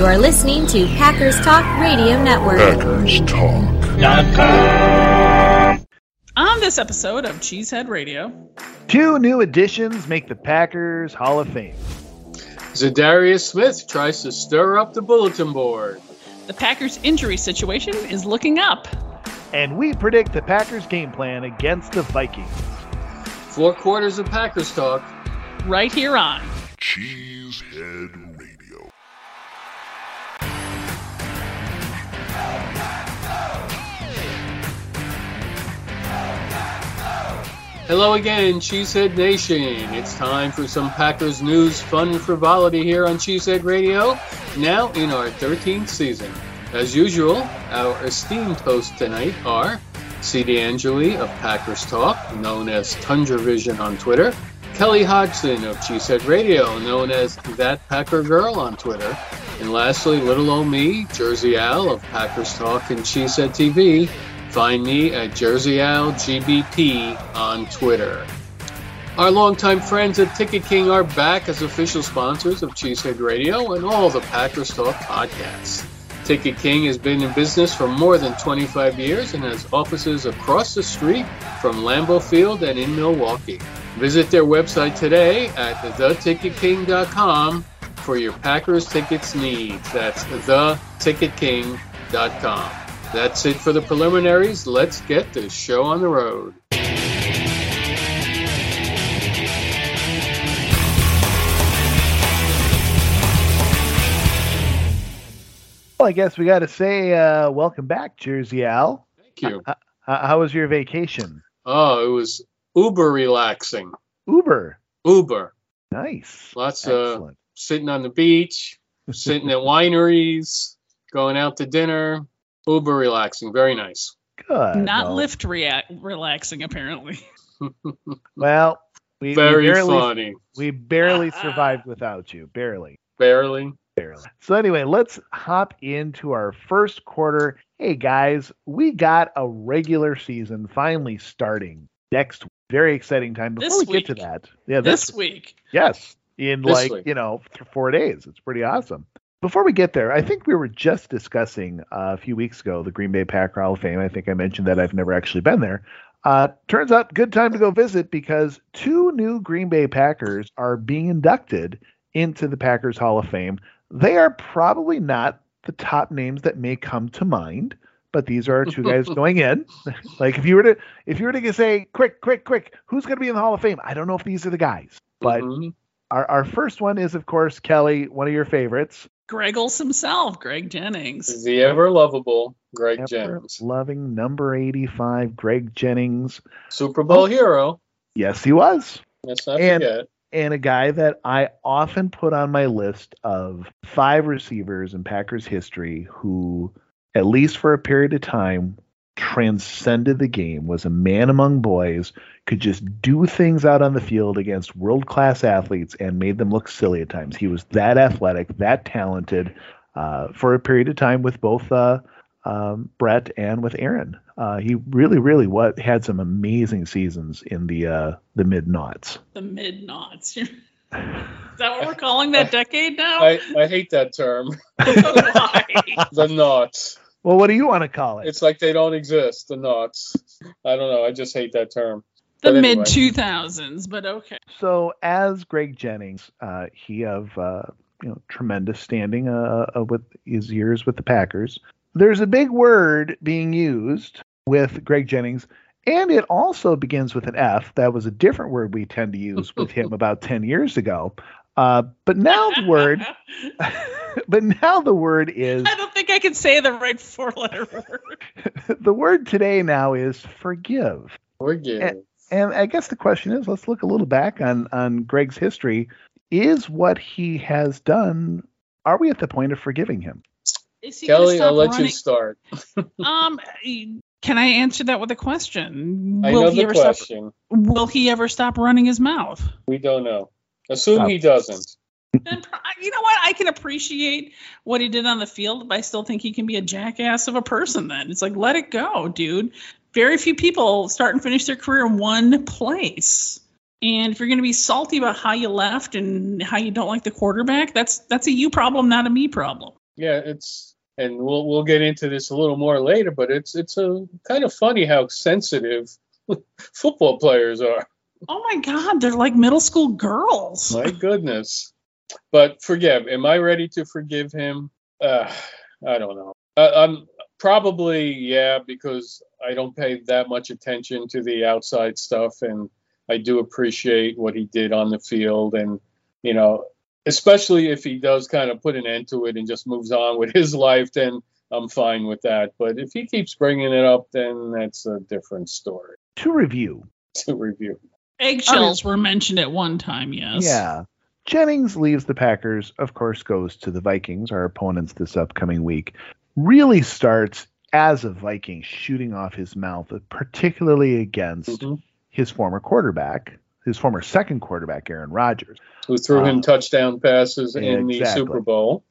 You are listening to Packers Talk Radio Network. Packers Talk. On this episode of Cheesehead Radio, two new additions make the Packers Hall of Fame. Za'Darius Smith tries to stir up the bulletin board. The Packers' injury situation is looking up. And we predict the Packers' game plan against the Vikings. 4 quarters of Packers Talk. Right here on Cheesehead Radio. Hello again, Cheesehead Nation. It's time for some Packers news, fun, frivolity here on Cheesehead Radio, now in our 13th season. As usual, our esteemed hosts tonight are C.D. Angeli of Packers Talk, known as Tundra Vision on Twitter, Kelly Hodgson of Cheesehead Radio, known as That Packer Girl on Twitter, and lastly, little old me, Jersey Al of Packers Talk and Cheesehead TV. Find me at Jersey Al GBP on Twitter. Our longtime friends at Ticket King are back as official sponsors of Cheesehead Radio and all the Packers Talk podcasts. Ticket King has been in business for more than 25 years and has offices across the street from Lambeau Field and in Milwaukee. Visit their website today at theticketking.com for your Packers tickets needs. That's theticketking.com. That's it for the preliminaries. Let's get this show on the road. Well, I guess we got to say welcome back, Jersey Al. Thank you. How was your vacation? Oh, it was uber relaxing. Uber. Nice. Lots Excellent. Of sitting on the beach, sitting at wineries, going out to dinner. Uber relaxing. Very nice. Good. Not Lyft relaxing, apparently. Well, we barely survived without you. Barely. So anyway, let's hop into our first quarter. Hey guys, we got a regular season finally starting next week. Very exciting time. Before we get to that, yeah, this week. Yes, in this like week. 4 days. It's pretty awesome. Before we get there, I think we were just discussing a few weeks ago the Green Bay Packer Hall of Fame. I think I mentioned that I've never actually been there. Turns out, good time to go visit because two new Green Bay Packers are being inducted into the Packers Hall of Fame. They are probably not the top names that may come to mind, but these are two guys going in. Like if you were to say, quick, who's going to be in the Hall of Fame? I don't know if these are the guys, but our first one is, of course, Kelly, one of your favorites. Greggles himself, Greg Jennings. Is the ever-lovable Greg Jennings. Loving number 85, Greg Jennings. Super Bowl hero. Yes, he was. Let's not forget. And a guy that I often put on my list of 5 receivers in Packers history who, at least for a period of time, transcended the game, was a man among boys, could just do things out on the field against world-class athletes and made them look silly at times. He was that athletic, that talented for a period of time with both Brett and with Aaron. He really, really had some amazing seasons in the mid-noughts. The mid-noughts. Is that what we're calling that decade now? I hate that term. Why? The noughts. Well, what do you want to call it? It's like they don't exist, the noughts. I don't know. I just hate that term. The anyway. mid-2000s, but okay. So as Greg Jennings, he of tremendous standing with his years with the Packers. There's a big word being used with Greg Jennings, and it also begins with an F. That was a different word we tend to use with him about 10 years ago. But now the word is... I don't think I can say the right four-letter word. The word today now is forgive. Forgive. And I guess the question is, let's look a little back on Greg's history. Is what he has done, are we at the point of forgiving him? Kelly, I'll let you start. Can I answer that with a question? Will he ever stop running his mouth? We don't know. Assume he doesn't. And, you know what? I can appreciate what he did on the field, but I still think he can be a jackass of a person then. It's like, let it go, dude. Very few people start and finish their career in one place. And if you're going to be salty about how you left and how you don't like the quarterback, that's a you problem, not a me problem. Yeah, it's, and we'll get into this a little more later, but it's a kind of funny how sensitive football players are. Oh my God, they're like middle school girls. My goodness. But forgive. Am I ready to forgive him? I don't know. I'm probably, yeah, because I don't pay that much attention to the outside stuff, and I do appreciate what he did on the field, and you know, especially if he does kind of put an end to it and just moves on with his life, then I'm fine with that. But if he keeps bringing it up, then that's a different story. To review. Eggshells were mentioned at one time, yes. Yeah. Jennings leaves the Packers, of course, goes to the Vikings, our opponents this upcoming week. Really starts as a Viking shooting off his mouth, particularly against his former second quarterback, Aaron Rodgers. Who threw him touchdown passes in the Super Bowl.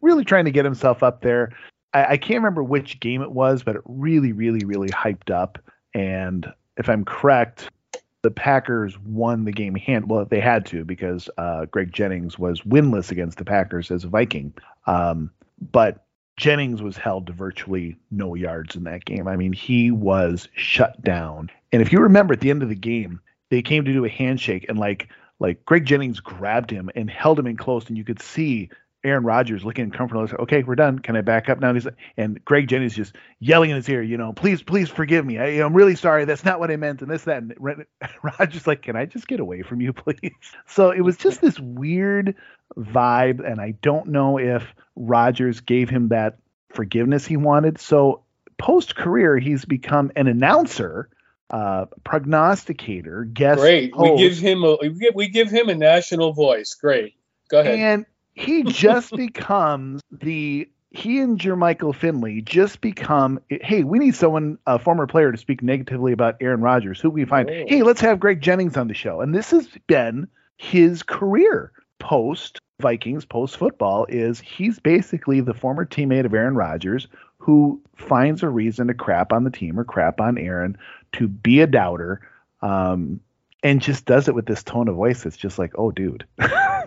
Really trying to get himself up there. I can't remember which game it was, but it really, really, really hyped up. And if I'm correct, the Packers won the game. Well, they had to, because Greg Jennings was winless against the Packers as a Viking. But Jennings was held to virtually no yards in that game. I mean, he was shut down. And if you remember, at the end of the game, they came to do a handshake, and like Greg Jennings grabbed him and held him in close, and you could see Aaron Rodgers looking uncomfortable. Like, okay, we're done. Can I back up now? And Greg Jennings just yelling in his ear, you know, please forgive me. I'm really sorry. That's not what I meant. And that. And Rodgers like, can I just get away from you, please? So it was just this weird vibe, and I don't know if Rodgers gave him that forgiveness he wanted. So post-career, he's become an announcer, prognosticator, guest Great. Host. We give him a national voice. Great. Go ahead. And he just becomes he and Jermichael Finley just become, hey, we need someone, a former player, to speak negatively about Aaron Rodgers. Who we find? Oh. Hey, let's have Greg Jennings on the show. And this has been his career post Vikings, post football, is he's basically the former teammate of Aaron Rodgers who finds a reason to crap on the team or crap on Aaron, to be a doubter, and just does it with this tone of voice. It's just like, oh, dude,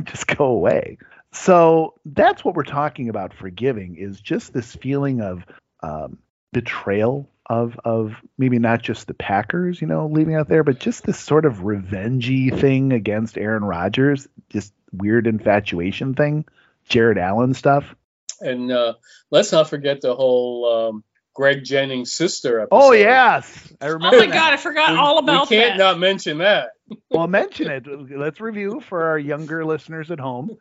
just go away. So that's what we're talking about. Forgiving is just this feeling of betrayal of maybe not just the Packers, you know, leaving out there, but just this sort of revengey thing against Aaron Rodgers, just weird infatuation thing, Jared Allen stuff. And let's not forget the whole Greg Jennings' sister episode. Oh, yes. I remember. Oh, my God. I forgot all about that. We can't not mention that. Well, mention it. Let's review for our younger listeners at home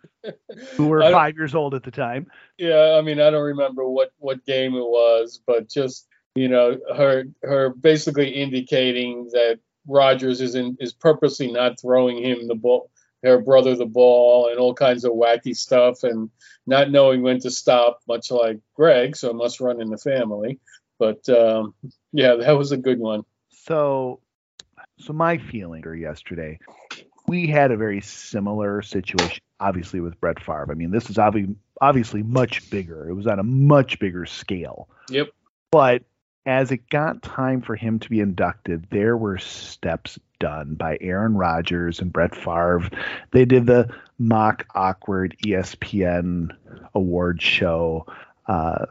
who were 5 years old at the time. Yeah. I mean, I don't remember what game it was, but just, you know, her basically indicating that Rodgers is purposely not throwing him the ball, her brother the ball, and all kinds of wacky stuff, and not knowing when to stop, much like Greg, so it must run in the family. But, yeah, that was a good one. So my feeling yesterday, we had a very similar situation, obviously, with Brett Favre. I mean, this is obviously much bigger. It was on a much bigger scale. Yep. But as it got time for him to be inducted, there were steps done by Aaron Rodgers and Brett Favre. They did the mock awkward ESPN award show.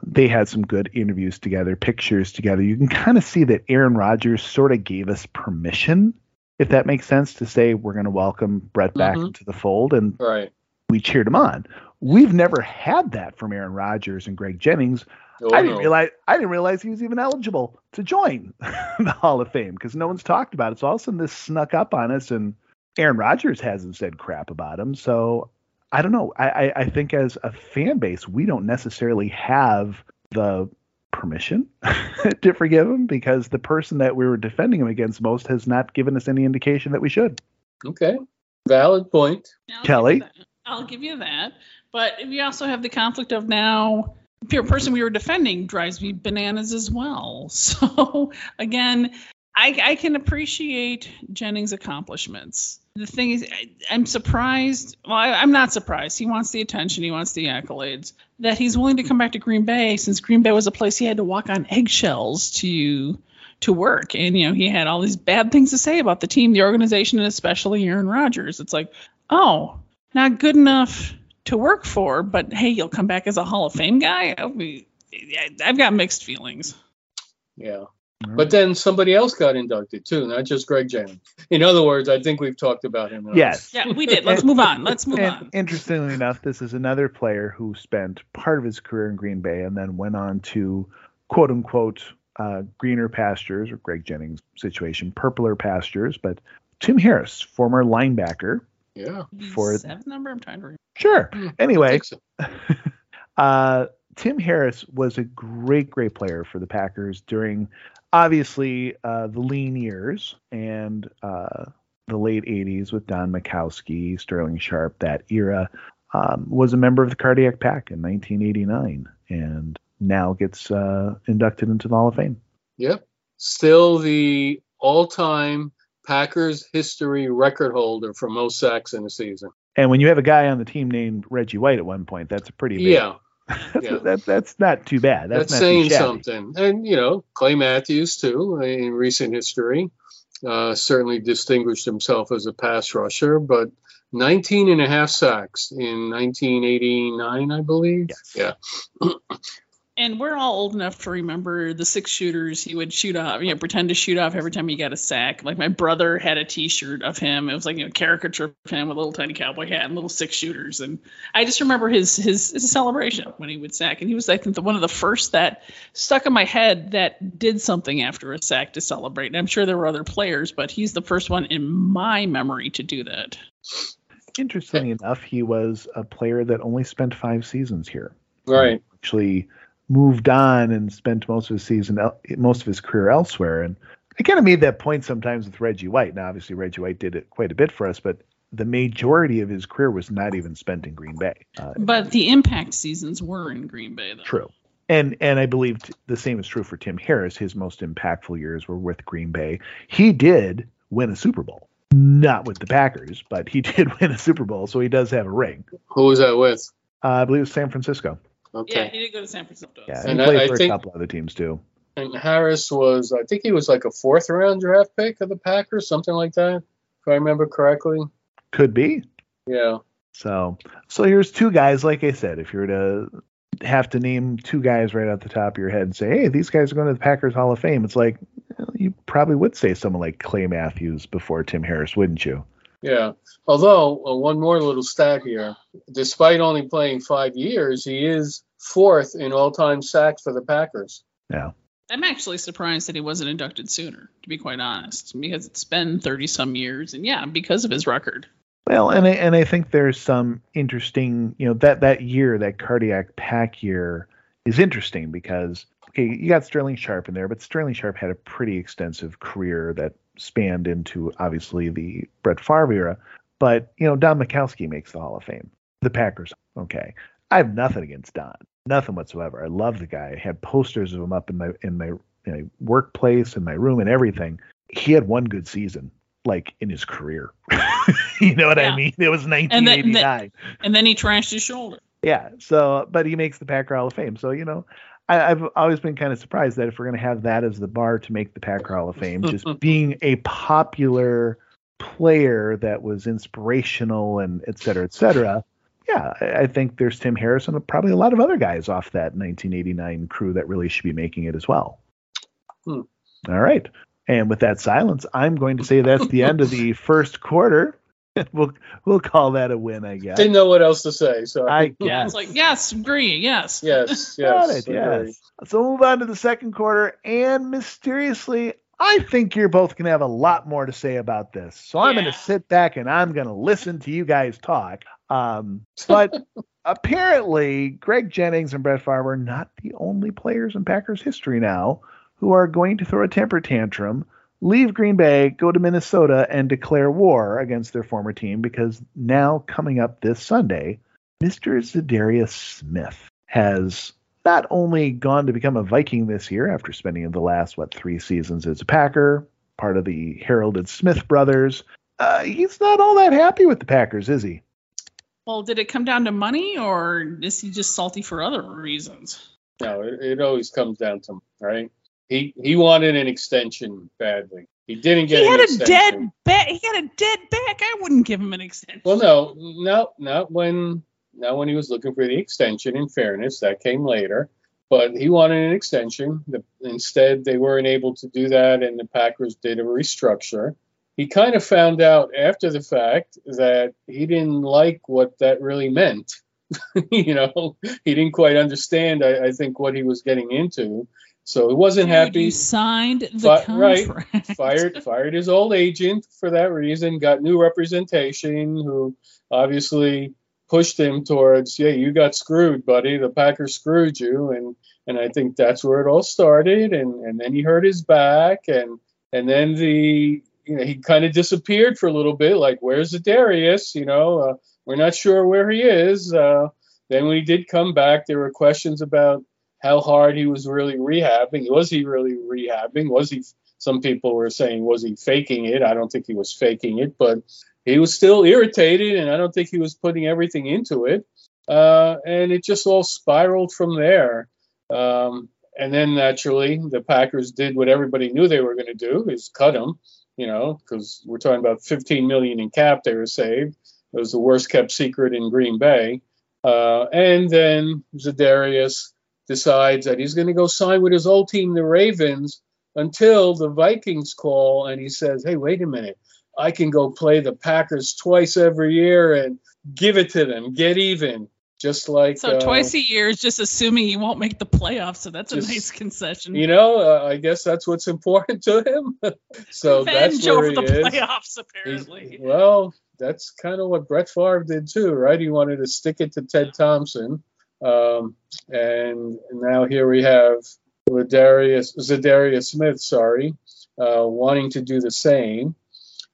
They had some good interviews together, pictures together. You can kind of see that Aaron Rodgers sort of gave us permission, if that makes sense, to say we're going to welcome Brett back into the fold. And we cheered him on. We've never had that from Aaron Rodgers and Greg Jennings. I didn't realize he was even eligible to join the Hall of Fame because no one's talked about it. So all of a sudden this snuck up on us, and Aaron Rodgers hasn't said crap about him. So I don't know. I think as a fan base, we don't necessarily have the permission to forgive him because the person that we were defending him against most has not given us any indication that we should. Okay. Valid point. Kelly? I'll give you that. But we also have the conflict of now – the person we were defending drives me bananas as well. So, again, I can appreciate Jennings' accomplishments. The thing is, I'm surprised. Well, I'm not surprised. He wants the attention. He wants the accolades. That he's willing to come back to Green Bay, since Green Bay was a place he had to walk on eggshells to work. And, you know, he had all these bad things to say about the team, the organization, and especially Aaron Rodgers. It's like, oh, not good enough to work for, but hey, you'll come back as a Hall of Fame guy? I've got mixed feelings. Yeah. But then somebody else got inducted, too, not just Greg Jennings. In other words, I think we've talked about him. Yes. Yeah, we did. Let's move on. Interestingly enough, this is another player who spent part of his career in Green Bay and then went on to, quote-unquote, greener pastures, or Greg Jennings' situation, purpler pastures. But Tim Harris, former linebacker. Yeah. For seventh number? I'm trying to remember. Sure. Anyway, Tim Harris was a great, great player for the Packers during – obviously, the lean years and the late 80s with Don Majkowski, Sterling Sharpe, that era, was a member of the Cardiac Pack in 1989 and now gets inducted into the Hall of Fame. Yep. Still the all-time Packers history record holder for most sacks in a season. And when you have a guy on the team named Reggie White at one point, that's a pretty big... Yeah. That's not too bad. That's not saying something. And, you know, Clay Matthews, too, in recent history, certainly distinguished himself as a pass rusher. But 19 and a half sacks in 1989, I believe. Yes. Yeah. And we're all old enough to remember the six shooters he would shoot off, you know, pretend to shoot off every time he got a sack. Like my brother had a T-shirt of him. It was like, you know, caricature of him with a little tiny cowboy hat and little six shooters. And I just remember his celebration when he would sack. And he was, I think, one of the first that stuck in my head that did something after a sack to celebrate. And I'm sure there were other players, but he's the first one in my memory to do that. Interestingly enough, he was a player that only spent 5 seasons here. Right. He actually moved on and spent most of his career elsewhere. And I kind of made that point sometimes with Reggie White. Now, obviously, Reggie White did it quite a bit for us, but the majority of his career was not even spent in Green Bay. But the impact seasons were in Green Bay, though. True. And I believe the same is true for Tim Harris. His most impactful years were with Green Bay. He did win a Super Bowl. Not with the Packers, but he did win a Super Bowl, so he does have a ring. Who was that with? I believe it was San Francisco. Okay. Yeah, he did go to San Francisco. Yeah, and he played for a couple other teams, too. And Harris was, I think he was like a 4th-round draft pick of the Packers, something like that, if I remember correctly. Could be. Yeah. So here's two guys, like I said, if you were to have to name two guys right off the top of your head and say, hey, these guys are going to the Packers Hall of Fame, it's like, you probably would say someone like Clay Matthews before Tim Harris, wouldn't you? Yeah. Although, one more little stat here. Despite only playing 5 years, he is 4th in all-time sacks for the Packers. Yeah. I'm actually surprised that he wasn't inducted sooner, to be quite honest, because it's been 30-some years, and yeah, because of his record. Well, and I think there's some interesting, you know, that year, that Cardiac Pack year is interesting because, okay, you got Sterling Sharpe in there, but Sterling Sharpe had a pretty extensive career that spanned into, obviously, the Brett Favre era. But, you know, Don Majkowski makes the Hall of Fame. The Packers. Okay. I have nothing against Don. Nothing whatsoever. I love the guy. I had posters of him up in my workplace, in my room, and everything. He had one good season, like, in his career. You know what I mean? It was 1989. And then he trashed his shoulder. Yeah. So, but he makes the Packer Hall of Fame. So, you know, I've always been kind of surprised that if we're going to have that as the bar to make the Packer Hall of Fame, just being a popular player that was inspirational and et cetera, et cetera. Yeah, I think there's Tim Harris and probably a lot of other guys off that 1989 crew that really should be making it as well. Hmm. All right. And with that silence, I'm going to say that's the end of the first quarter. We'll call that a win, I guess. Didn't know what else to say, so I guess. I was like, yes, agree, yes. Yes. Yes. So we'll move on to the second quarter, and mysteriously, I think you're both going to have a lot more to say about this. So I'm going to sit back and I'm going to listen to you guys talk. But apparently, Greg Jennings and Brett Favre are not the only players in Packers history now who are going to throw a temper tantrum, leave Green Bay, go to Minnesota, and declare war against their former team, because now coming up this Sunday, Mr. Za'Darius Smith has not only gone to become a Viking this year after spending the last, 3 seasons as a Packer, part of the heralded Smith brothers, he's not all that happy with the Packers, is he? Well, did it come down to money, or is he just salty for other reasons? No, it always comes down to, right? He wanted an extension badly. He didn't get an extension. He had a dead back. I wouldn't give him an extension. Well, no, not when Not when he was looking for the extension, in fairness, that came later. But he wanted an extension. Instead, they weren't able to do that, and the Packers did a restructure. He kind of found out after the fact that he didn't like what that really meant. You know, he didn't quite understand, I think, what he was getting into. So he wasn't happy. He signed the contract. Right. Fired his old agent for that reason, got new representation, who obviously pushed him towards, yeah, you got screwed, buddy. The Packers screwed you. And I think that's where it all started. And then he hurt his back. And then he kind of disappeared for a little bit. Like, where's Za'Darius? You know, we're not sure where he is. Then when he did come back, there were questions about how hard he was really rehabbing. Was he really rehabbing? Some people were saying, was he faking it? I don't think he was faking it, but he was still irritated, and I don't think he was putting everything into it. And it just all spiraled from there. And then naturally, the Packers did what everybody knew they were going to do, is cut him, you know, because we're talking about $15 million in cap they were saved. It was the worst kept secret in Green Bay. And then Za'Darius decides that he's going to go sign with his old team, the Ravens, until the Vikings call and he says, hey, wait a minute, I can go play the Packers twice every year and give it to them, get even. Just like so, twice a year is just assuming he won't make the playoffs. So that's a nice concession. You know, I guess that's what's important to him. So that's where he is. Playoffs, apparently. Well, that's kind of what Brett Favre did too, right? He wanted to stick it to Ted Thompson. And now here we have Za'Darius Smith, wanting to do the same.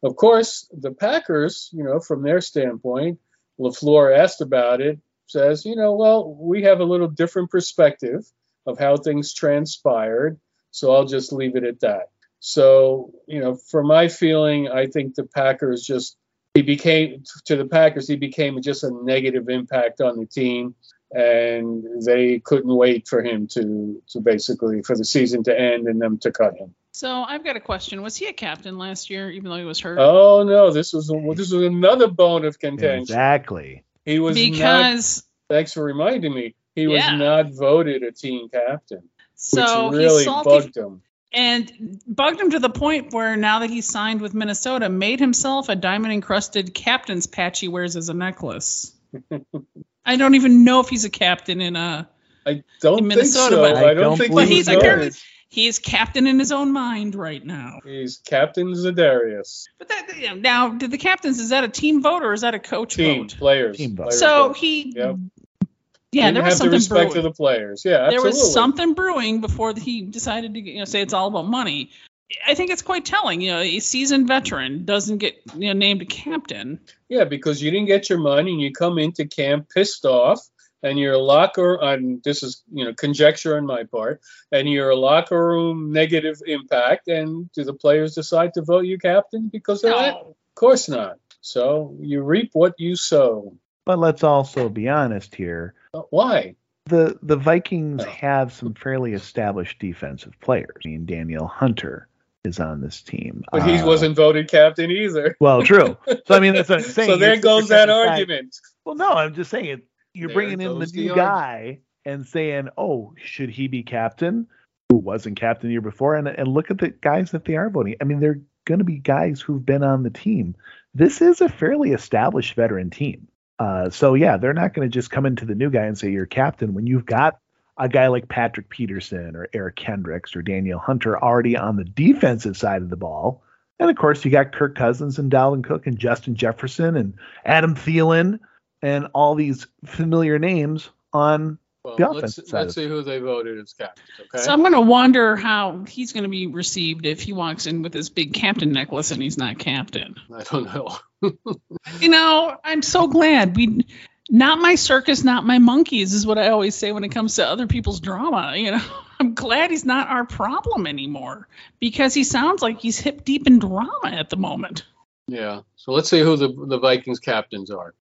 Of course, the Packers, you know, from their standpoint, LaFleur asked about it, says, you know, well, we have a little different perspective of how things transpired, so I'll just leave it at that. So, you know, for my feeling, I think he became just a negative impact on the team. And they couldn't wait for him to basically for the season to end and them to cut him. So I've got a question. Was he a captain last year, even though he was hurt? Oh, no. This was another bone of contention. Exactly. He was thanks for reminding me. He was not voted a team captain, so which really bugged him. And bugged him to the point where now that he signed with Minnesota, made himself a diamond-encrusted captain's patch he wears as a necklace. I don't even know if he's a captain in Minnesota. Think so. I don't think he's apparently he is captain in his own mind right now. He's Captain Za'Darius. But now, did the captains? Is that a team vote or is that a coach vote? Team players. So he, there was something brewing. To the players. Yeah, absolutely. There was something brewing before he decided to say it's all about money. I think it's quite telling. You know, a seasoned veteran doesn't get named a captain. Yeah, because you didn't get your money, and you come into camp pissed off, and your locker room. This is conjecture on my part, and your locker room negative impact. And do the players decide to vote you captain because of that? Of course not. So you reap what you sow. But let's also be honest here. Why? The Vikings have some fairly established defensive players. I mean, Daniel Hunter is on this team. But he wasn't voted captain either. Well, true. So, I mean, that's what I'm saying. So there goes that argument. Well, no, I'm just saying you're bringing in the new guy and saying, oh, should he be captain? Who wasn't captain the year before? And look at the guys that they are voting. I mean, they're going to be guys who've been on the team. This is a fairly established veteran team. So, they're not going to just come into the new guy and say you're captain when you've got a guy like Patrick Peterson or Eric Kendricks or Daniel Hunter already on the defensive side of the ball. And, of course, you got Kirk Cousins and Dalvin Cook and Justin Jefferson and Adam Thielen and all these familiar names on the offensive side. Let's see who they voted as captain. Okay? So I'm going to wonder how he's going to be received if he walks in with his big captain necklace and he's not captain. I don't know. I'm so glad not my circus, not my monkeys is what I always say when it comes to other people's drama. I'm glad he's not our problem anymore because he sounds like he's hip deep in drama at the moment. Yeah. So let's see who the Vikings captains are.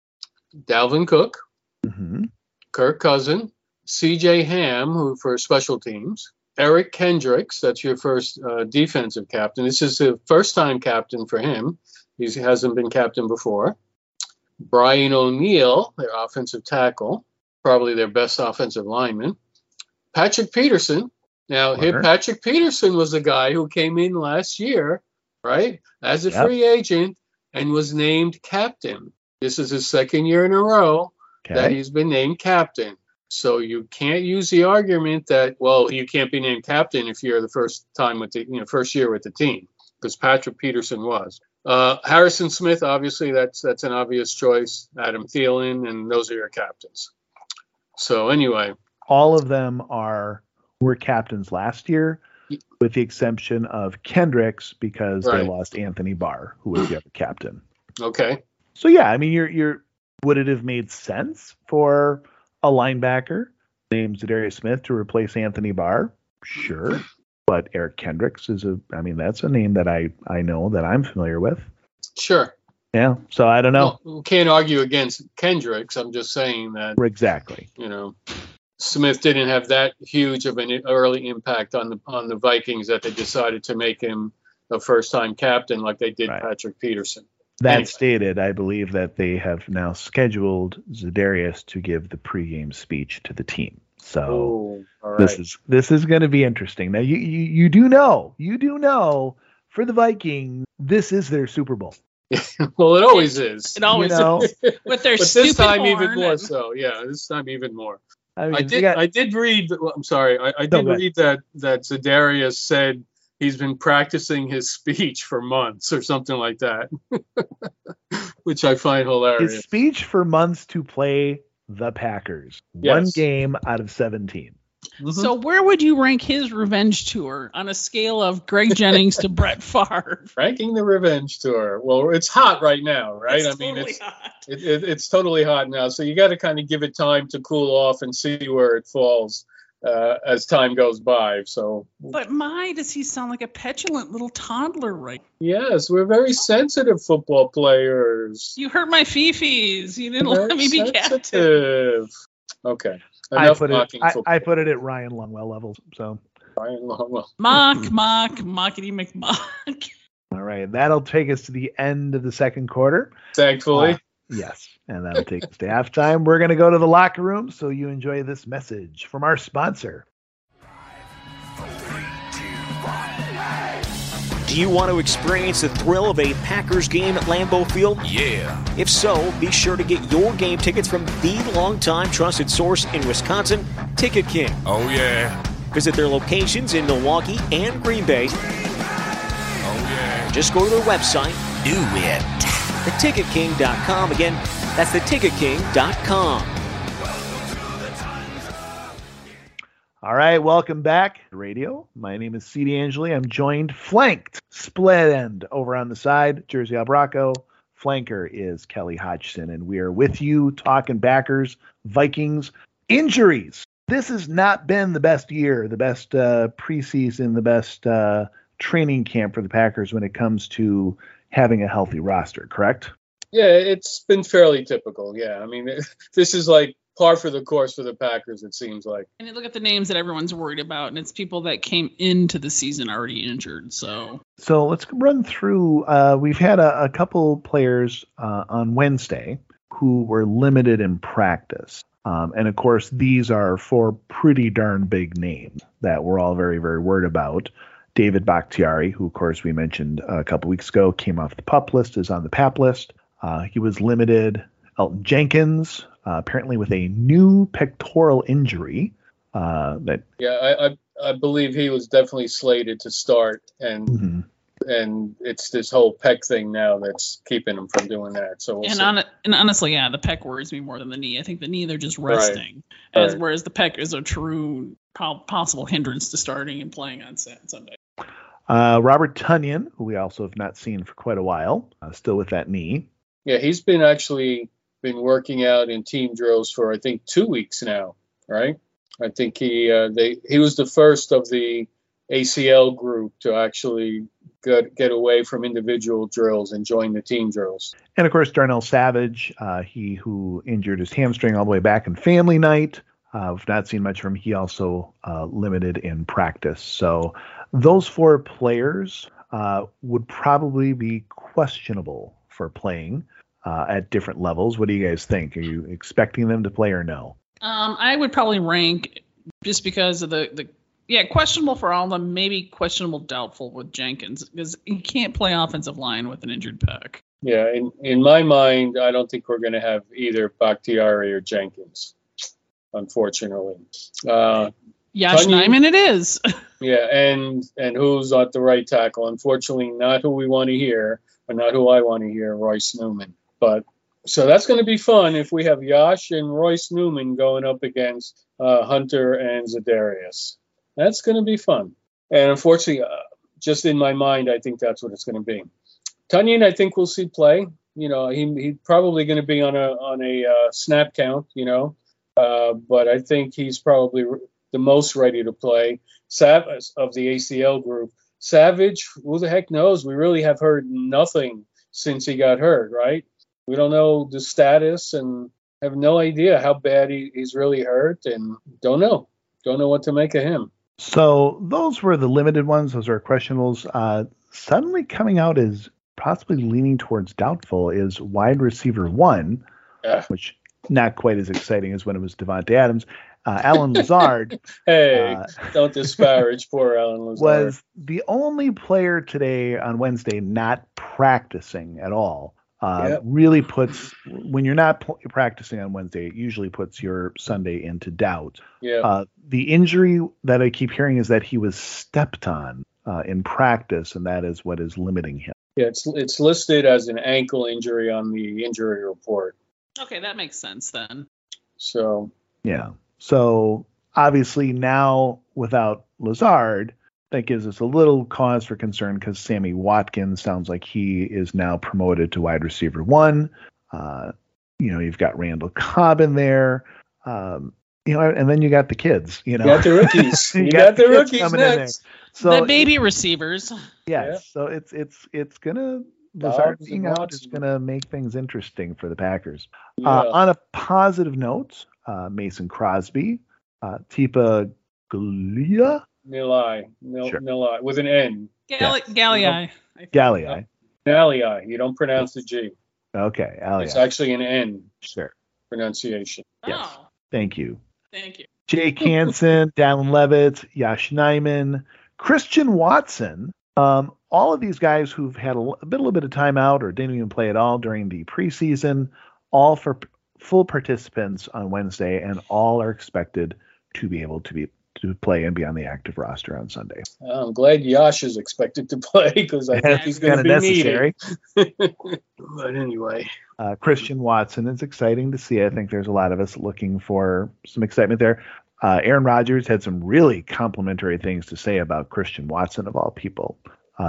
Dalvin Cook, mm-hmm. Kirk Cousins, C.J. Ham, who for special teams, Eric Kendricks, that's your first defensive captain. This is the first time captain for him. He hasn't been captain before. Brian O'Neill, their offensive tackle, probably their best offensive lineman. Patrick Peterson. Now, here, Patrick Peterson was the guy who came in last year, right, as a free agent and was named captain. This is his second year in a row that he's been named captain. So you can't use the argument that, well, you can't be named captain if you're the first time with the first year with the team, because Patrick Peterson was. Harrison Smith, obviously, that's an obvious choice. Adam Thielen, and those are your captains. So anyway, all of them were captains last year, with the exception of Kendricks, because they lost Anthony Barr, who was the other captain. Okay. So yeah, I mean, you're would it have made sense for a linebacker named Za'Darius Smith to replace Anthony Barr? Sure. But Eric Kendricks that's a name that I know, that I'm familiar with. Sure. Yeah. So I don't know. Well, can't argue against Kendricks. I'm just saying that. Exactly. Smith didn't have that huge of an early impact on the Vikings that they decided to make him a first-time captain like they did Patrick Peterson. That stated, I believe that they have now scheduled Za'Darius to give the pregame speech to the team. So this is going to be interesting. Now you do know for the Vikings, this is their Super Bowl. Well, it always is. It always is. With their but stupid this time horn even more so. Yeah, this time even more. I mean, I did read that Za'Darius said he's been practicing his speech for months or something like that, which I find hilarious. His speech for months to play the Packers. Yes. One game out of 17. Mm-hmm. So where would you rank his revenge tour on a scale of Greg Jennings to Brett Favre? Ranking the revenge tour. Well, it's hot right now, right? It's totally hot now. So you got to kind of give it time to cool off and see where it falls as time goes by. So, but does he sound like a petulant little toddler, right? Yes, we're very sensitive football players. You hurt my fifis. You didn't let me be captain. Okay. I put it at Ryan Longwell levels. So Ryan Longwell. Mockety McMock. All right. That'll take us to the end of the second quarter. Thankfully. Yes. And that'll take us to halftime. We're going to go to the locker room. So you enjoy this message from our sponsor. 5, 4, 3, 2, 1. Do you want to experience the thrill of a Packers game at Lambeau Field? Yeah. If so, be sure to get your game tickets from the longtime trusted source in Wisconsin, Ticket King. Oh, yeah. Visit their locations in Milwaukee and Green Bay. Oh, yeah. Just go to their website. Do it. Theticketking.com. Again, that's theticketking.com. All right, welcome back to radio. My name is C.D. Angeli. I'm joined, flanked, split end over on the side, Jersey Al Bracco. Flanker is Kelly Hodgson, and we are with you talking Packers, Vikings, injuries. This has not been the best year, the best preseason, the best training camp for the Packers when it comes to having a healthy roster, correct? Yeah, it's been fairly typical. Yeah, I mean, this is like par for the course for the Packers, it seems like. And you look at the names that everyone's worried about, and it's people that came into the season already injured. So let's run through. We've had a couple players on Wednesday who were limited in practice. And, of course, these are four pretty darn big names that we're all very, very worried about. David Bakhtiari, who, of course, we mentioned a couple weeks ago, came off the PUP list, is on the PAP list. He was limited. Elton Jenkins, apparently with a new pectoral injury. I believe he was definitely slated to start, and it's this whole pec thing now that's keeping him from doing that. So honestly, yeah, the pec worries me more than the knee. I think the knee, they're just resting, whereas the pec is a true possible hindrance to starting and playing on Sunday. Robert Tonyan, who we also have not seen for quite a while, still with that knee. Yeah, he's been actually working out in team drills for, I think, 2 weeks now, right? I think he was the first of the ACL group to actually get away from individual drills and join the team drills. And, of course, Darnell Savage, he who injured his hamstring all the way back in family night. We've not seen much from him. He also limited in practice. So those four players would probably be questionable for playing. at different levels. What do you guys think? Are you expecting them to play or no? I would probably rank, just because of the questionable for all of them, maybe questionable, doubtful with Jenkins, because he can't play offensive line with an injured Peck. Yeah, in my mind, I don't think we're going to have either Bakhtiari or Jenkins, unfortunately. Yash Nyman it is. Yeah, and who's at the right tackle? Unfortunately, not who we want to hear, but not who I want to hear, Royce Newman. But so that's going to be fun if we have Yash and Royce Newman going up against Hunter and Za'Darius. That's going to be fun. And unfortunately, just in my mind, I think that's what it's going to be. Tonyan, I think we'll see play. You know, he's probably going to be on a snap count, you know. But I think he's probably the most ready to play of the ACL group. Savage, who the heck knows? We really have heard nothing since he got hurt, right? We don't know the status and have no idea how bad he's really hurt, and don't know what to make of him. So those were the limited ones. Those are questionables. Suddenly coming out as possibly leaning towards doubtful is wide receiver one, which not quite as exciting as when it was Devontae Adams. Allen Lazard. Hey, don't disparage poor Allen Lazard. Was the only player today on Wednesday not practicing at all. Really puts, when you're not practicing on Wednesday, it usually puts your Sunday into doubt. Yeah. The injury that I keep hearing is that he was stepped on in practice, and that is what is limiting him. Yeah, it's listed as an ankle injury on the injury report. Okay, that makes sense then. So obviously now without Lazard, that gives us a little cause for concern because Sammy Watkins sounds like he is now promoted to wide receiver one. You've got Randall Cobb in there. And then you got the kids, You got the rookies. you got the rookies coming next. In there. So the baby receivers. Yeah. So it's gonna is gonna make things interesting for the Packers. Yeah. On a positive note, Mason Crosby, Tipa Galeai. Galeai with an N. Galeai. Galeai. You don't pronounce the G. Okay. Galeai. It's actually an N. Sure. Pronunciation. Yes. Oh. Thank you. Jake Hansen, Dallin Leavitt, Yash Nyman, Christian Watson. All of these guys who've had a little bit of time out or didn't even play at all during the preseason, all for full participants on Wednesday, and all are expected to be able to play and be on the active roster on Sunday. I'm glad Yash is expected to play because I think he's going to be necessary. But anyway. Christian Watson, it's exciting to see. I think there's a lot of us looking for some excitement there. Aaron Rodgers had some really complimentary things to say about Christian Watson, of all people,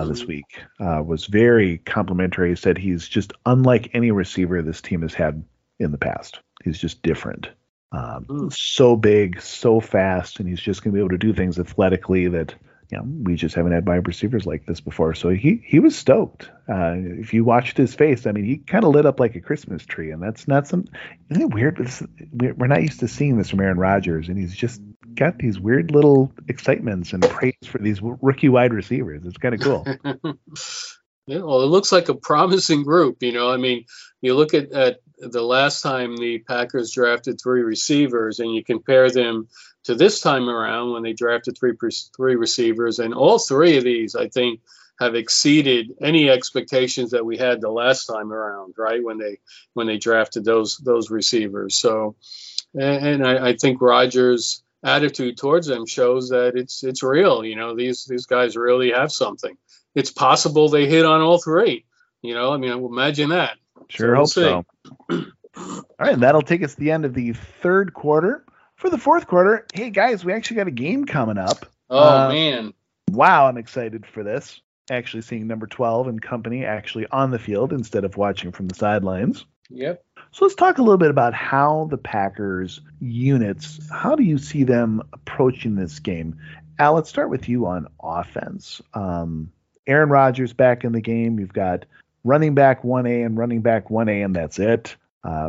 this week. Was very complimentary. He said he's just unlike any receiver this team has had in the past. He's just different. So big, so fast, and he's just going to be able to do things athletically that we just haven't had wide receivers like this before. So he was stoked. If you watched his face, I mean, he kind of lit up like a Christmas tree, and that's not some isn't it weird. We're not used to seeing this from Aaron Rodgers, and he's just got these weird little excitements and praise for these rookie wide receivers. It's kind of cool. Yeah, well, it looks like a promising group, I mean, you look at the last time the Packers drafted three receivers, and you compare them to this time around when they drafted three receivers, and all three of these, I think, have exceeded any expectations that we had the last time around, right, when they drafted those receivers. So, and I think Rodgers' attitude towards them shows that it's real. These guys really have something. It's possible they hit on all three. Imagine that. Sure, hope so. All right, that'll take us to the end of the third quarter. For the fourth quarter, hey, guys, we actually got a game coming up. Oh, man. Wow, I'm excited for this. Actually seeing number 12 and company actually on the field instead of watching from the sidelines. Yep. So let's talk a little bit about how the Packers units, how do you see them approaching this game? Al, let's start with you on offense. Aaron Rodgers back in the game. You've got running back 1A and running back 1A, and that's it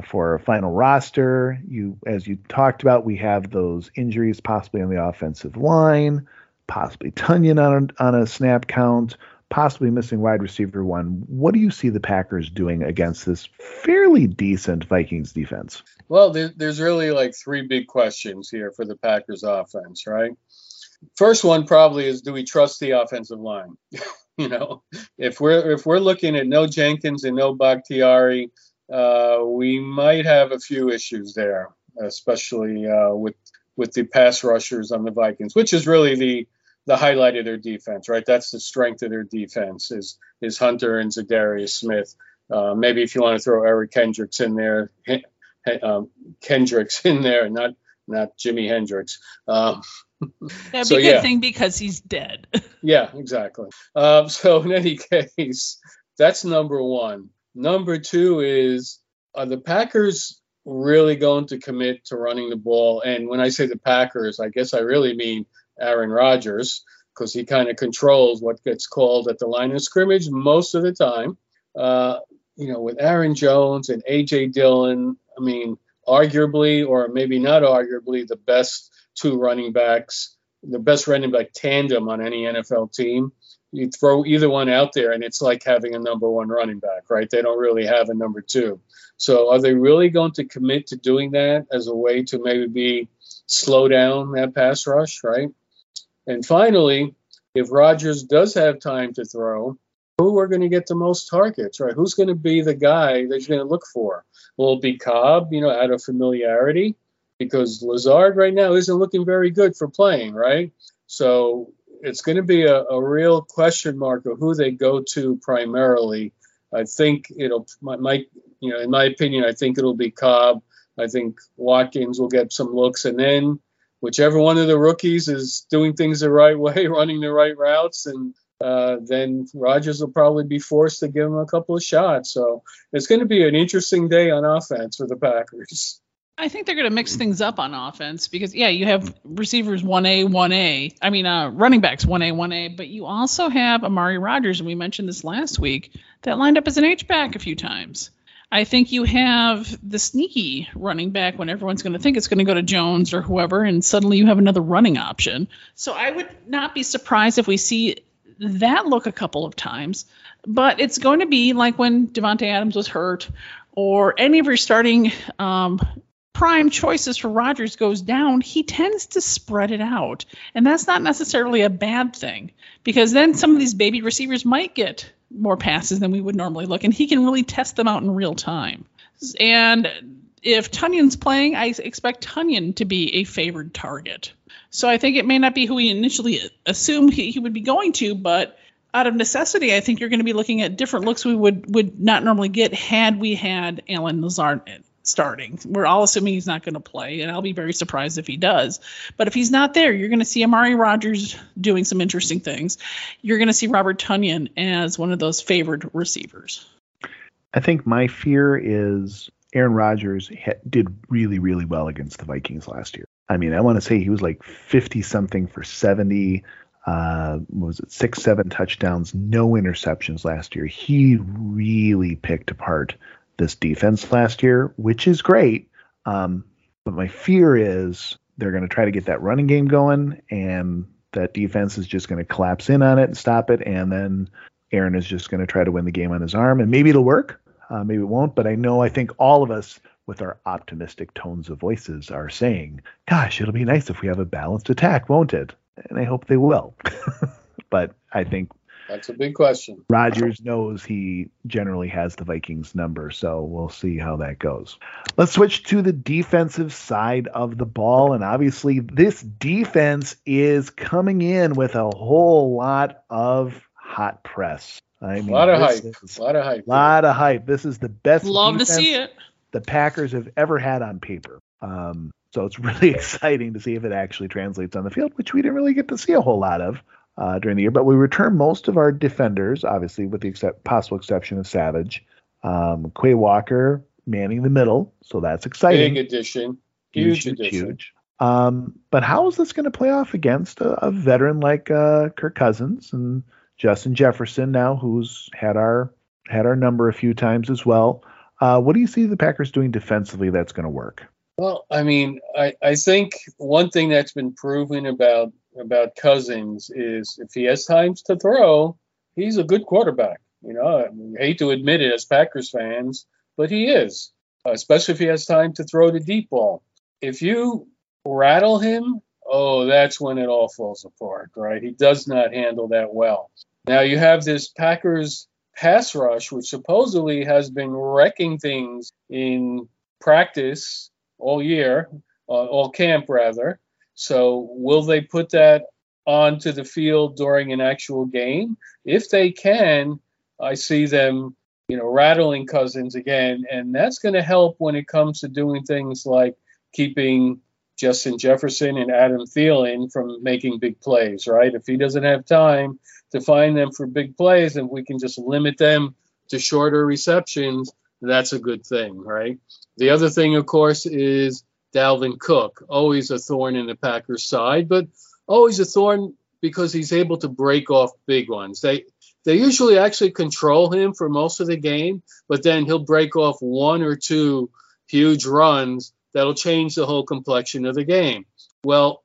for a final roster. As you talked about, we have those injuries possibly on the offensive line, possibly Tonyan on a snap count, possibly missing wide receiver one. What do you see the Packers doing against this fairly decent Vikings defense? Well, there's really like three big questions here for the Packers offense, right? First one probably is, do we trust the offensive line? You know, if we're looking at no Jenkins and no Bakhtiari, we might have a few issues there, especially with the pass rushers on the Vikings, which is really the highlight of their defense, right? That's the strength of their defense is Hunter and Za'Darius Smith. Maybe if you want to throw Eric Kendricks in there, not Jimi Hendrix. That'd be a good thing because he's dead. Yeah, exactly. So in any case, that's number one. Number two is, are the Packers really going to commit to running the ball? And when I say the Packers, I guess I really mean Aaron Rodgers, because he kind of controls what gets called at the line of scrimmage most of the time. With Aaron Jones and A.J. Dillon, I mean, arguably, or maybe not arguably, the best two running backs, the best running back tandem on any NFL team. You throw either one out there and it's like having a number one running back, right? They don't really have a number two. So are they really going to commit to doing that as a way to maybe slow down that pass rush, right? And finally, if Rodgers does have time to throw, who are going to get the most targets, right? Who's going to be the guy that you're going to look for? Will it be Cobb, out of familiarity? Because Lazard right now isn't looking very good for playing, right? So it's going to be a real question mark of who they go to primarily. I think in my opinion, I think it'll be Cobb. I think Watkins will get some looks. And then whichever one of the rookies is doing things the right way, running the right routes, and then Rodgers will probably be forced to give him a couple of shots. So it's going to be an interesting day on offense for the Packers. I think they're going to mix things up on offense because, you have receivers 1A. I mean, running backs 1A, but you also have Amari Rodgers, and we mentioned this last week, that lined up as an H-back a few times. I think you have the sneaky running back when everyone's going to think it's going to go to Jones or whoever, and suddenly you have another running option. So I would not be surprised if we see that look a couple of times, but it's going to be like when Devontae Adams was hurt or any of your starting prime choices for Rodgers goes down, he tends to spread it out. And that's not necessarily a bad thing because then some of these baby receivers might get more passes than we would normally look, and he can really test them out in real time. And if Tonyan's playing, I expect Tonyan to be a favored target. So I think it may not be who we initially assumed he would be going to, but out of necessity, I think you're going to be looking at different looks we would not normally get had we had Allen Lazard starting. We're all assuming he's not going to play, and I'll be very surprised if he does. But if he's not there, you're going to see Amari Rodgers doing some interesting things. You're going to see Robert Tonyan as one of those favored receivers. I think my fear is Aaron Rodgers did really, really well against the Vikings last year. I mean, I want to say he was like 50-something for 70, 6-7 touchdowns, no interceptions last year. He really picked apart this defense last year, which is great. But my fear is they're going to try to get that running game going, and that defense is just going to collapse in on it and stop it. And then Aaron is just going to try to win the game on his arm, and maybe it'll work. Maybe it won't. But I think all of us with our optimistic tones of voices are saying, gosh, it'll be nice if we have a balanced attack, won't it? And I hope they will. But I think that's a big question. Rodgers knows he generally has the Vikings number, so we'll see how that goes. Let's switch to the defensive side of the ball, and obviously this defense is coming in with a whole lot of hot press. I mean, a lot of hype. This is the best defense to see it the Packers have ever had on paper. So it's really exciting to see if it actually translates on the field, which we didn't really get to see a whole lot of during the year, but we return most of our defenders, obviously with the possible exception of Savage. Quay Walker manning the middle, so that's exciting. Big addition. Huge addition. But how is this going to play off against a veteran like Kirk Cousins and Justin Jefferson now, who's had our number a few times as well? What do you see the Packers doing defensively that's going to work? Well, I mean, I think one thing that's been proven about Cousins is if he has time to throw, he's a good quarterback. You know, I mean, hate to admit it as Packers fans, but he is, especially if he has time to throw the deep ball. If you rattle him, oh, that's when it all falls apart, right? He does not handle that well. Now you have this Packers pass rush, which supposedly has been wrecking things in practice all year, all camp rather. So will they put that onto the field during an actual game? If they can, I see them, you know, rattling Cousins again, and that's going to help when it comes to doing things like keeping Justin Jefferson and Adam Thielen from making big plays, right? If he doesn't have time to find them for big plays and we can just limit them to shorter receptions, that's a good thing, right? The other thing, of course, is Dalvin Cook, always a thorn in the Packers' side, but always a thorn because he's able to break off big ones. They usually actually control him for most of the game, but then he'll break off one or two huge runs that'll change the whole complexion of the game. Well,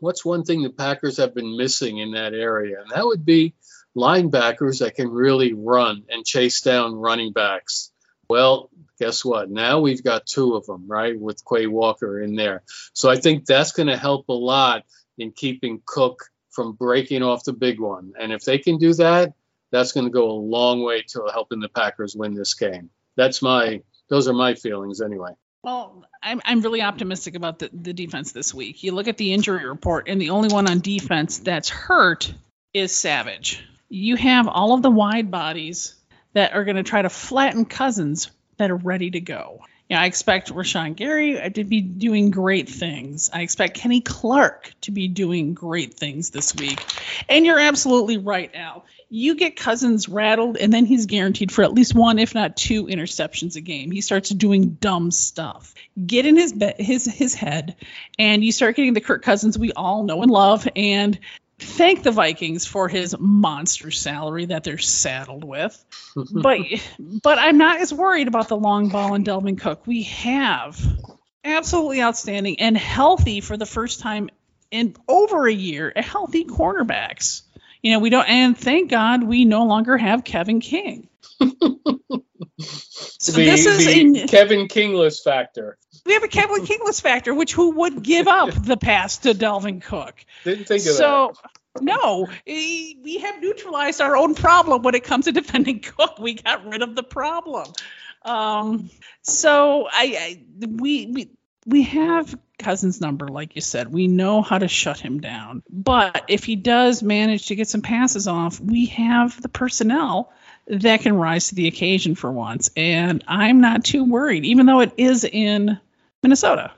what's one thing the Packers have been missing in that area? And that would be linebackers that can really run and chase down running backs. Well, guess what? Now we've got two of them, right, with Quay Walker in there. So I think that's going to help a lot in keeping Cook from breaking off the big one. And if they can do that, that's going to go a long way to helping the Packers win this game. Those are my feelings anyway. Well, I'm really optimistic about the defense this week. You look at the injury report, and the only one on defense that's hurt is Savage. You have all of the wide bodies that are going to try to flatten Cousins that are ready to go. Yeah, I expect Rashawn Gary to be doing great things. I expect Kenny Clark to be doing great things this week. And you're absolutely right, Al. You get Cousins rattled, and then he's guaranteed for at least one, if not two, interceptions a game. He starts doing dumb stuff. Get in his head, and you start getting the Kirk Cousins we all know and love, and thank the Vikings for his monster salary that they're saddled with. But I'm not as worried about the long ball and Dalvin Cook. We have absolutely outstanding and healthy for the first time in over a year, healthy cornerbacks. You know, we don't, and thank God we no longer have Kevin King. So this is a Kevin Kingless factor. We have a Kevin Kingless factor, who would give up the pass to Dalvin Cook? Didn't think of that. So, no, we have neutralized our own problem when it comes to defending Cook. We got rid of the problem. We have Cousins' number, like you said. We know how to shut him down. But if he does manage to get some passes off, we have the personnel that can rise to the occasion for once. And I'm not too worried, even though it is in Minnesota.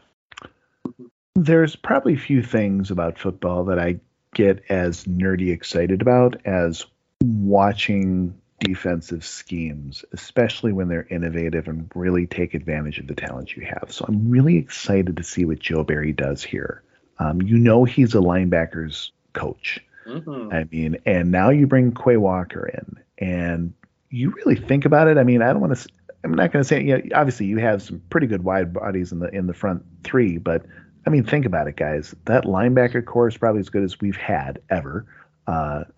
There's probably few things about football that I get as nerdy excited about as watching defensive schemes, especially when they're innovative and really take advantage of the talent you have. So I'm really excited to see what Joe Barry does here. You know, he's a linebacker's coach. Mm-hmm. I mean, and now you bring Quay Walker in, and you really think about it. I mean, I'm not going to say, you know, obviously you have some pretty good wide bodies in the front three, but I mean, think about it, guys. That linebacker core is probably as good as we've had ever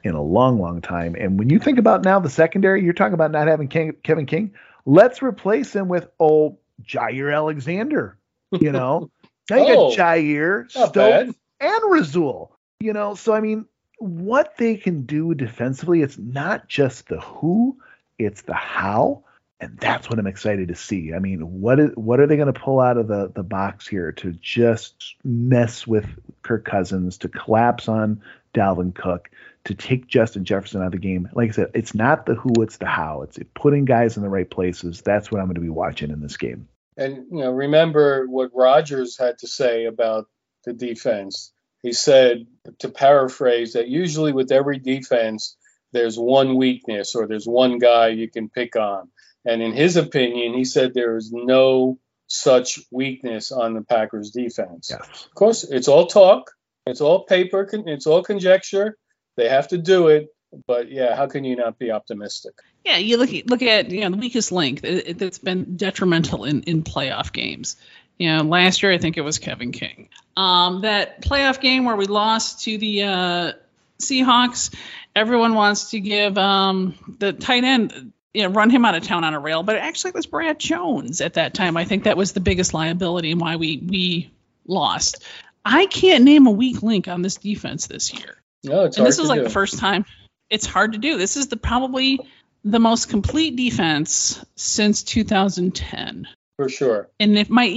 in a long, long time. And when you think about now the secondary, you're talking about not having Kevin King. Let's replace him with old Jaire Alexander. You know, now you got Jaire, Stokes, and Razul. You know, so I mean, what they can do defensively, it's not just the who, it's the how, and that's what I'm excited to see. I mean, what are they going to pull out of the box here to just mess with Kirk Cousins, to collapse on Dalvin Cook, to take Justin Jefferson out of the game? Like I said, it's not the who, it's the how. It's putting guys in the right places. That's what I'm going to be watching in this game. And, you know, remember what Rodgers had to say about the defense. He said, to paraphrase, that usually with every defense, there's one weakness or there's one guy you can pick on. And in his opinion, he said there is no such weakness on the Packers defense. Yes. Of course, it's all talk. It's all paper. It's all conjecture. They have to do it. But, yeah, how can you not be optimistic? Yeah, you look at, you know, the weakest link that's been detrimental in playoff games. You know, last year I think it was Kevin King. That playoff game where we lost to the Seahawks, everyone wants to give the tight end, run him out of town on a rail. But actually, it was Brad Jones at that time. I think that was the biggest liability and why we lost. I can't name a weak link on this defense this year. No, it's hard to do. And this is like the first time. It's hard to do. This is probably the most complete defense since 2010. For sure. And it might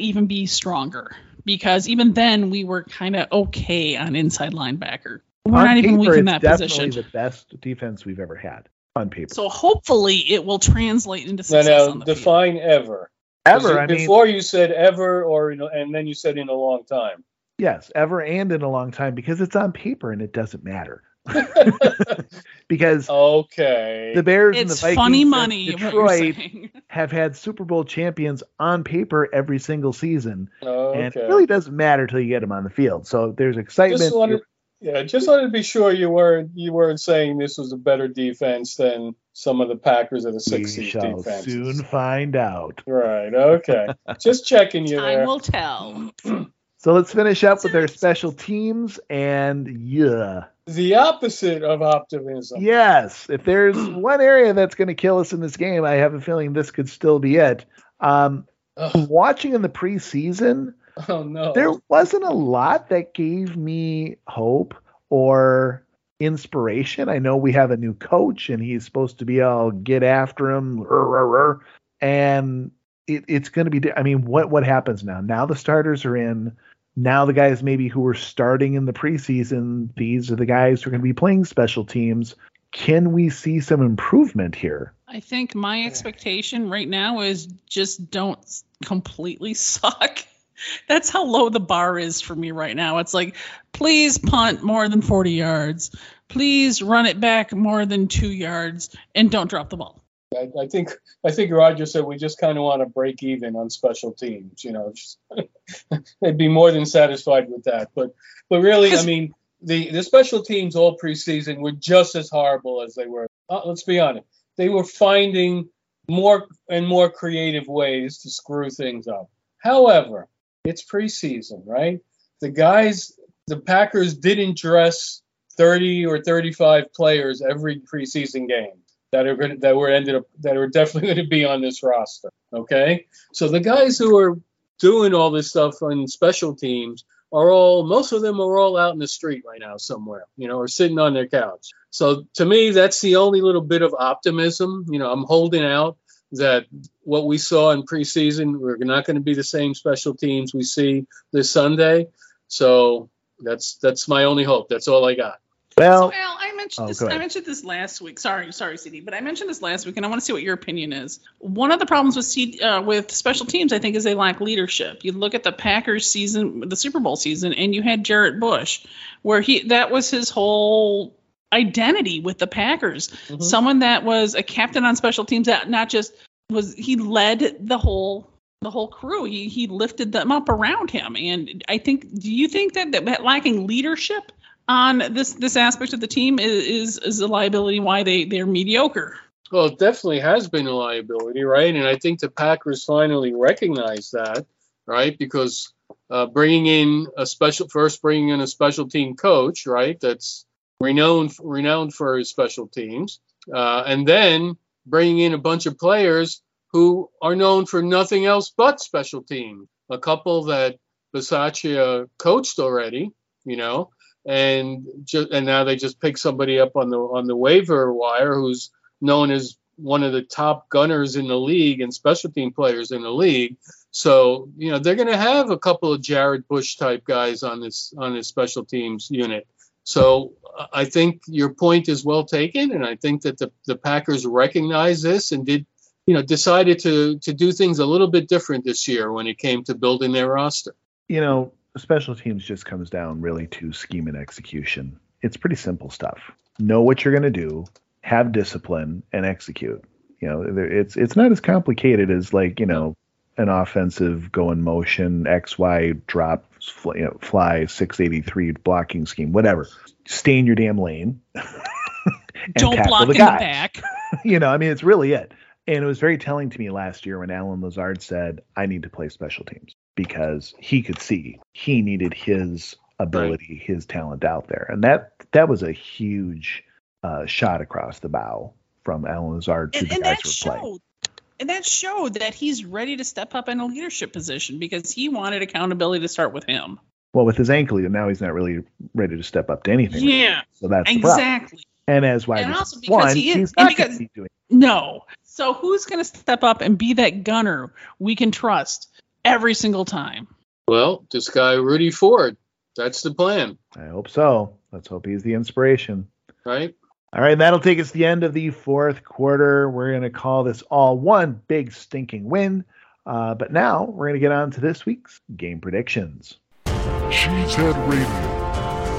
even be stronger, because even then we were kind of okay on inside linebacker. We're not even weak in that position. It's definitely the best defense we've ever had on paper. So hopefully it will translate into success on the field. Define ever. Ever. Before you said ever, and then you said in a long time. Yes, ever and in a long time, because it's on paper and it doesn't matter. Because the Bears and the Vikings and Detroit have had Super Bowl champions on paper every single season, and it really doesn't matter until you get them on the field. So there's excitement. Just wanted to be sure you weren't saying this was a better defense than some of the Packers of the 60s defenses. We shall soon find out. Right. Okay. Just checking you there. I will tell. So let's finish up with our special teams The opposite of optimism. Yes. If there's one area that's going to kill us in this game, I have a feeling this could still be it. Watching in the preseason, there wasn't a lot that gave me hope or inspiration. I know we have a new coach, and he's supposed to be all get after him. And it's going to be what happens now? Now the starters are in. Now the guys maybe who were starting in the preseason, these are the guys who are going to be playing special teams. Can we see some improvement here? I think my expectation right now is just don't completely suck. That's how low the bar is for me right now. It's like, please punt more than 40 yards. Please run it back more than 2 yards, and don't drop the ball. I think Roger said we just kind of want to break even on special teams. They'd be more than satisfied with that. But really, the special teams all preseason were just as horrible as they were. Let's be honest. They were finding more and more creative ways to screw things up. However, it's preseason, right? The Packers didn't dress 30 or 35 players every preseason game that were definitely going to be on this roster. Okay, so the guys who are doing all this stuff on special teams most of them are all out in the street right now somewhere, or sitting on their couch. So to me, that's the only little bit of optimism. I'm holding out that what we saw in preseason, we're not going to be the same special teams we see this Sunday. So that's my only hope. That's all I got. Well, I mentioned this last week. Sorry, CD, but I mentioned this last week, and I want to see what your opinion is. One of the problems with special teams, I think, is they lack leadership. You look at the Packers season, the Super Bowl season, and you had Jarrett Bush, where that was his whole identity with the Packers. Mm-hmm. Someone that was a captain on special teams, that not just was he led the whole crew. He lifted them up around him, and I think. Do you think that lacking leadership on this aspect of the team is a liability why they're mediocre? Well, it definitely has been a liability, right? And I think the Packers finally recognize that, right? Because bringing in a special team coach, right, that's renowned for his special teams, and then bringing in a bunch of players who are known for nothing else but special teams. A couple that Bisaccia coached already, And now they just pick somebody up on the waiver wire who's known as one of the top gunners in the league and special team players in the league. So they're going to have a couple of Jarrett Bush type guys on this special teams unit. So I think your point is well taken, and I think that the Packers recognize this and decided to do things a little bit different this year when it came to building their roster. Special teams just comes down really to scheme and execution. It's pretty simple stuff. Know what you're going to do, have discipline, and execute. It's not as complicated as an offensive go in motion, X, Y, drop, fly, 683 blocking scheme, whatever. Stay in your damn lane. Don't block the guy in the back. It's really it. And it was very telling to me last year when Allen Lazard said, I need to play special teams, because he could see he needed his ability, right, his talent out there. And that was a huge shot across the bow from Allen Lazard to the guys who were playing. And that showed that he's ready to step up in a leadership position because he wanted accountability to start with him. Well, with his ankle, now he's not really ready to step up to anything. Yeah, right, so that's exactly. And as wide receiver one, he's not going to be doing it. No. So who's going to step up and be that gunner we can trust every single time? Well, this guy Rudy Ford. That's the plan. I hope so. Let's hope he's the inspiration. Right. All right, that'll take us to the end of the fourth quarter. We're going to call this all one big stinking win. But now we're going to get on to this week's game predictions. Cheesehead Radio,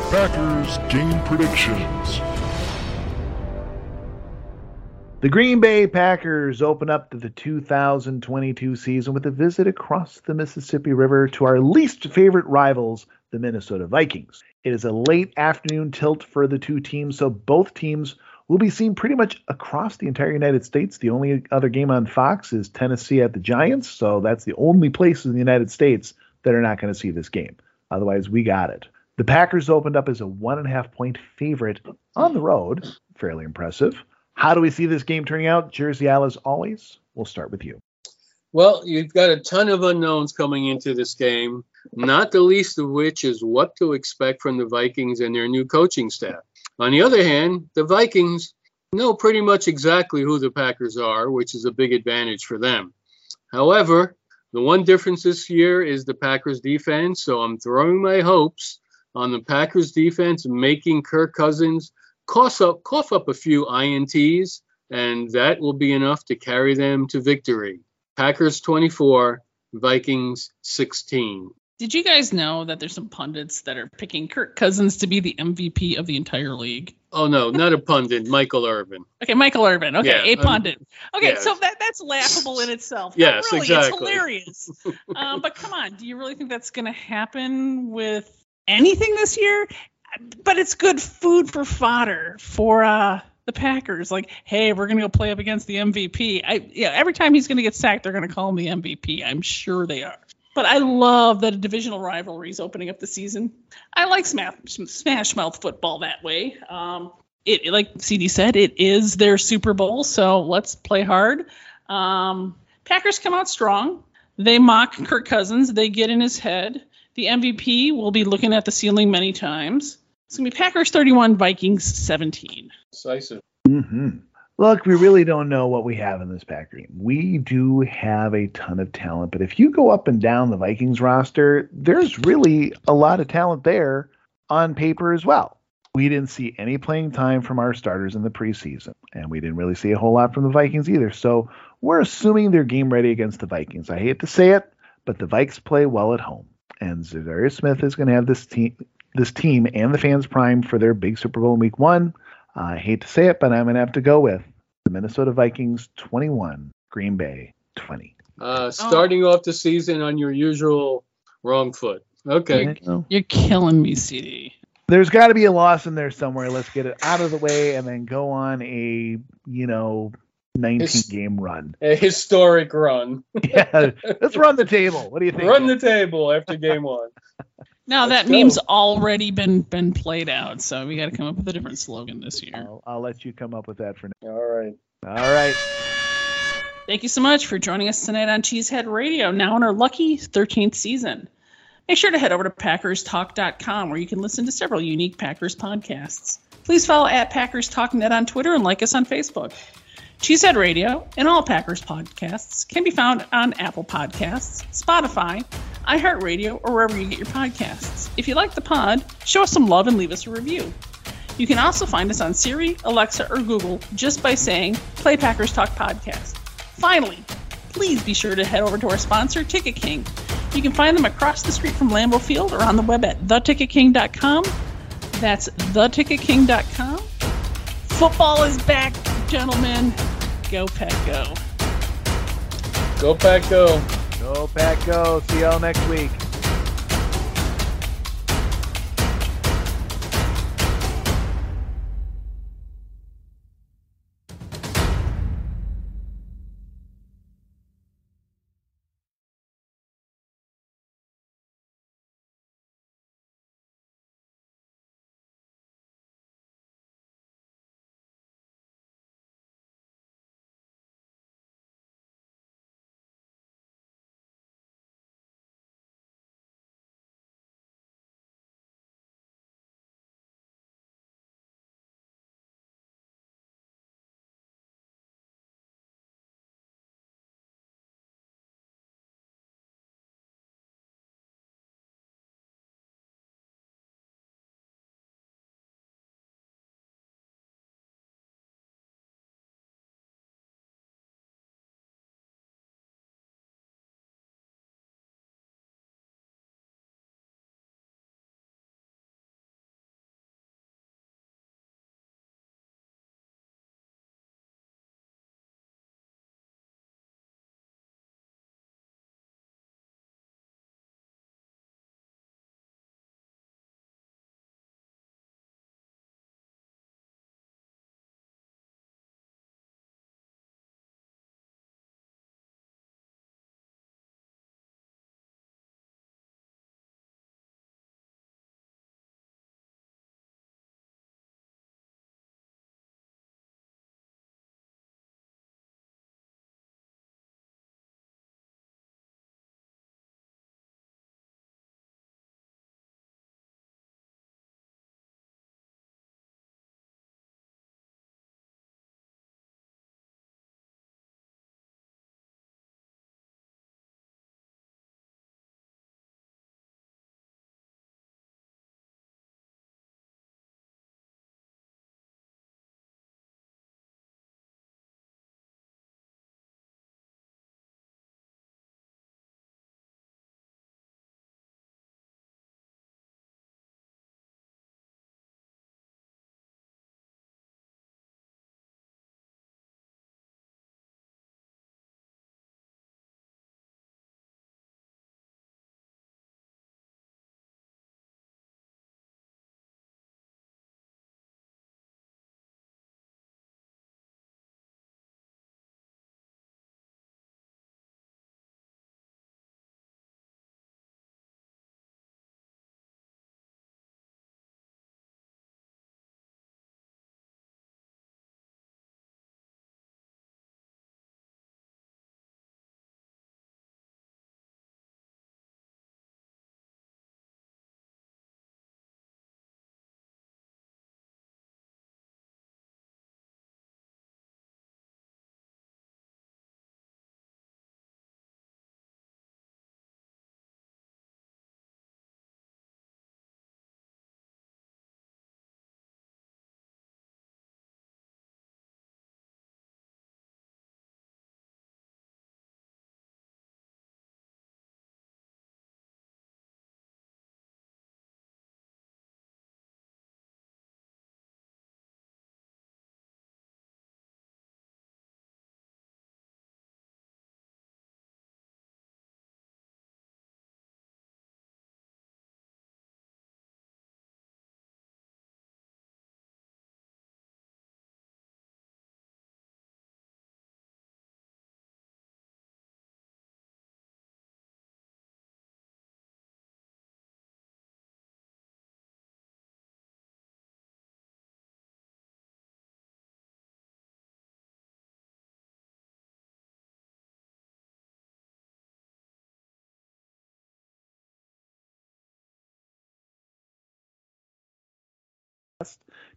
Packers game predictions. The Green Bay Packers open up the 2022 season with a visit across the Mississippi River to our least favorite rivals, the Minnesota Vikings. It is a late afternoon tilt for the two teams, so both teams will be seen pretty much across the entire United States. The only other game on Fox is Tennessee at the Giants, so that's the only places in the United States that are not going to see this game. Otherwise, we got it. The Packers opened up as a 1.5-point favorite on the road. Fairly impressive. How do we see this game turning out? Jersey Al, as always, we'll start with you. Well, you've got a ton of unknowns coming into this game, not the least of which is what to expect from the Vikings and their new coaching staff. On the other hand, the Vikings know pretty much exactly who the Packers are, which is a big advantage for them. However, the one difference this year is the Packers defense, so I'm throwing my hopes on the Packers defense making Kirk Cousins cough up a few INTs, and that will be enough to carry them to victory. Packers 24, Vikings 16. Did you guys know that there's some pundits that are picking Kirk Cousins to be the MVP of the entire league? Oh, no, not a pundit. Michael Irvin. Okay, Michael Irvin. Okay, yeah, a pundit. Okay, yes. So that's laughable in itself. Yes, really, exactly. It's hilarious. But come on, do you really think that's going to happen with anything this year? But it's good food for fodder for the Packers. Like, hey, we're going to go play up against the MVP. Every time he's going to get sacked, they're going to call him the MVP. I'm sure they are. But I love that a divisional rivalry is opening up the season. I like smash-mouth football that way. It, like CD said, it is their Super Bowl, so let's play hard. Packers come out strong. They mock Kirk Cousins. They get in his head. The MVP will be looking at the ceiling many times. It's going to be Packers 31, Vikings 17. Decisive. Mm-hmm. Look, we really don't know what we have in this Packers game. We do have a ton of talent, but if you go up and down the Vikings roster, there's really a lot of talent there on paper as well. We didn't see any playing time from our starters in the preseason, and we didn't really see a whole lot from the Vikings either. So we're assuming they're game ready against the Vikings. I hate to say it, but the Vikes play well at home. And Za'Darius Smith is going to have this team and the fans primed for their big Super Bowl in Week 1. I hate to say it, but I'm going to have to go with the Minnesota Vikings 21, Green Bay 20. Starting off the season on your usual wrong foot. Okay. You're killing me, CD. There's got to be a loss in there somewhere. Let's get it out of the way and then go on a, 19-game run. A historic run. Yeah, let's run the table. What do you think? Run the table after game one. Now that meme's already been played out, so we got to come up with a different slogan this year. I'll let you come up with that for now. All right. Thank you so much for joining us tonight on Cheesehead Radio, now in our lucky 13th season. Make sure to head over to PackersTalk.com where you can listen to several unique Packers podcasts. Please follow @PackersTalkNet on Twitter and like us on Facebook. Cheesehead Radio and all Packers podcasts can be found on Apple Podcasts, Spotify, iHeartRadio, or wherever you get your podcasts. If you like the pod, show us some love and leave us a review. You can also find us on Siri, Alexa, or Google just by saying, "Play Packers Talk Podcast." Finally, please be sure to head over to our sponsor, Ticket King. You can find them across the street from Lambeau Field or on the web at theticketking.com. That's theticketking.com. Football is back, gentlemen. Go Pack Go. Go Pack Go. Go Pack Go. See y'all next week.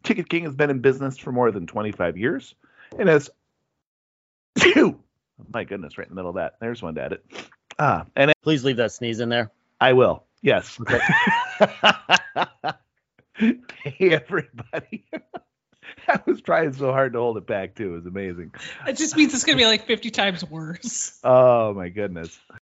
Ticket King has been in business for more than 25 years and has my goodness, right in the middle of that. There's one to edit. And please leave that sneeze in there. I will. Yes. Okay. Hey, everybody. I was trying so hard to hold it back, too. It was amazing. It just means it's going to be like 50 times worse. Oh, my goodness.